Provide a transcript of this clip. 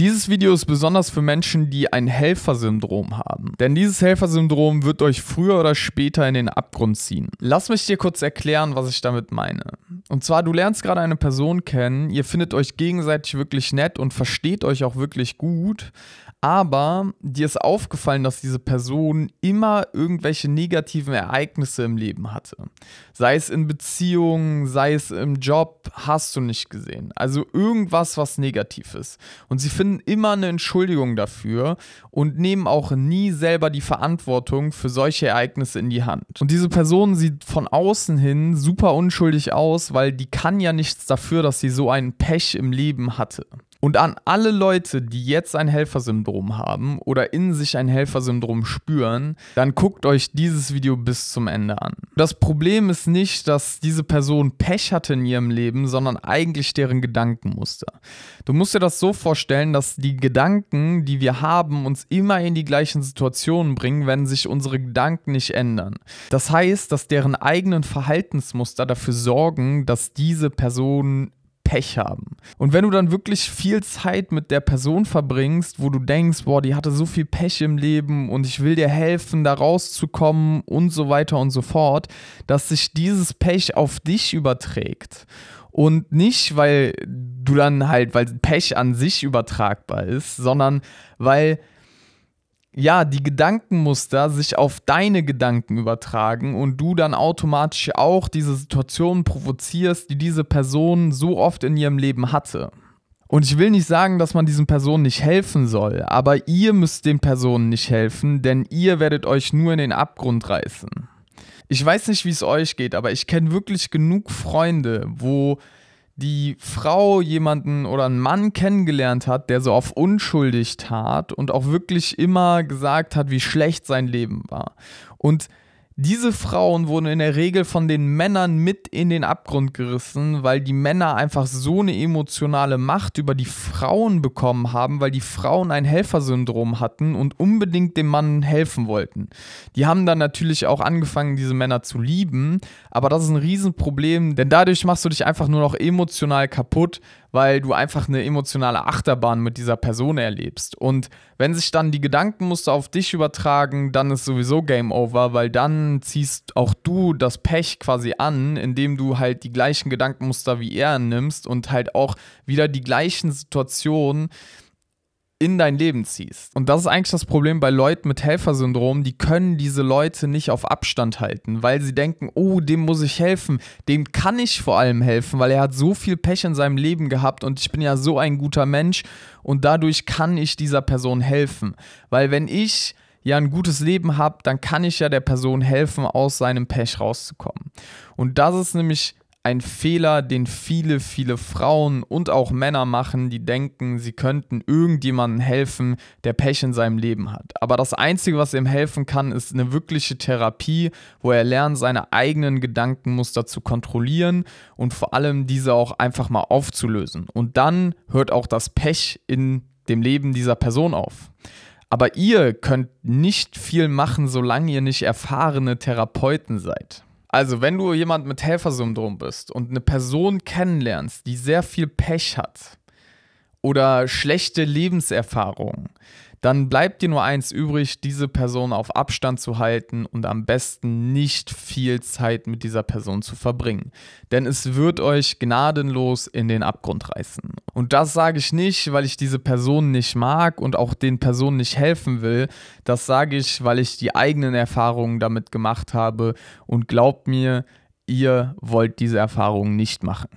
Dieses Video ist besonders für Menschen, die ein Helfersyndrom haben. Denn dieses Helfersyndrom wird euch früher oder später in den Abgrund ziehen. Lass mich dir kurz erklären, was ich damit meine. Und zwar, du lernst gerade eine Person kennen, ihr findet euch gegenseitig wirklich nett und versteht euch auch wirklich gut, aber dir ist aufgefallen, dass diese Person immer irgendwelche negativen Ereignisse im Leben hatte. Sei es in Beziehungen, sei es im Job, hast du nicht gesehen. Also irgendwas, was negativ ist. Und sie finden immer eine Entschuldigung dafür und nehmen auch nie selber die Verantwortung für solche Ereignisse in die Hand. Und diese Person sieht von außen hin super unschuldig aus, weil die kann ja nichts dafür, dass sie so ein Pech im Leben hatte. Und an alle Leute, die jetzt ein Helfersyndrom haben oder in sich ein Helfersyndrom spüren, dann guckt euch dieses Video bis zum Ende an. Das Problem ist nicht, dass diese Person Pech hatte in ihrem Leben, sondern eigentlich deren Gedankenmuster. Du musst dir das so vorstellen, dass die Gedanken, die wir haben, uns immer in die gleichen Situationen bringen, wenn sich unsere Gedanken nicht ändern. Das heißt, dass deren eigenen Verhaltensmuster dafür sorgen, dass diese Person Pech haben. Und wenn du dann wirklich viel Zeit mit der Person verbringst, wo du denkst, boah, die hatte so viel Pech im Leben und ich will dir helfen, da rauszukommen und so weiter und so fort, dass sich dieses Pech auf dich überträgt. Und nicht, weil du dann halt, weil Pech an sich übertragbar ist, sondern weil ja, die Gedankenmuster sich auf deine Gedanken übertragen und du dann automatisch auch diese Situation provozierst, die diese Person so oft in ihrem Leben hatte. Und ich will nicht sagen, dass man diesen Personen nicht helfen soll, aber ihr müsst den Personen nicht helfen, denn ihr werdet euch nur in den Abgrund reißen. Ich weiß nicht, wie es euch geht, aber ich kenne wirklich genug Freunde, wo die Frau jemanden oder einen Mann kennengelernt hat, der so auf unschuldig tat und auch wirklich immer gesagt hat, wie schlecht sein Leben war. Und diese Frauen wurden in der Regel von den Männern mit in den Abgrund gerissen, weil die Männer einfach so eine emotionale Macht über die Frauen bekommen haben, weil die Frauen ein Helfersyndrom hatten und unbedingt dem Mann helfen wollten. Die haben dann natürlich auch angefangen, diese Männer zu lieben, aber das ist ein Riesenproblem, denn dadurch machst du dich einfach nur noch emotional kaputt, weil du einfach eine emotionale Achterbahn mit dieser Person erlebst. Und wenn sich dann die Gedankenmuster auf dich übertragen, dann ist sowieso Game Over, weil dann ziehst auch du das Pech quasi an, indem du halt die gleichen Gedankenmuster wie er nimmst und halt auch wieder die gleichen Situationen in dein Leben ziehst. Und das ist eigentlich das Problem bei Leuten mit Helfersyndrom, die können diese Leute nicht auf Abstand halten, weil sie denken, oh, dem muss ich helfen, dem kann ich vor allem helfen, weil er hat so viel Pech in seinem Leben gehabt und ich bin ja so ein guter Mensch und dadurch kann ich dieser Person helfen. Weil wenn ich ja ein gutes Leben habe, dann kann ich ja der Person helfen, aus seinem Pech rauszukommen. Und das ist nämlich ein Fehler, den viele, viele Frauen und auch Männer machen, die denken, sie könnten irgendjemandem helfen, der Pech in seinem Leben hat. Aber das Einzige, was ihm helfen kann, ist eine wirkliche Therapie, wo er lernt, seine eigenen Gedankenmuster zu kontrollieren und vor allem diese auch einfach mal aufzulösen. Und dann hört auch das Pech in dem Leben dieser Person auf. Aber ihr könnt nicht viel machen, solange ihr nicht erfahrene Therapeuten seid. Also, wenn du jemand mit Helfersyndrom bist und eine Person kennenlernst, die sehr viel Pech hat oder schlechte Lebenserfahrungen, dann bleibt dir nur eins übrig, diese Person auf Abstand zu halten und am besten nicht viel Zeit mit dieser Person zu verbringen. Denn es wird euch gnadenlos in den Abgrund reißen. Und das sage ich nicht, weil ich diese Person nicht mag und auch den Personen nicht helfen will. Das sage ich, weil ich die eigenen Erfahrungen damit gemacht habe. Und glaubt mir, ihr wollt diese Erfahrungen nicht machen.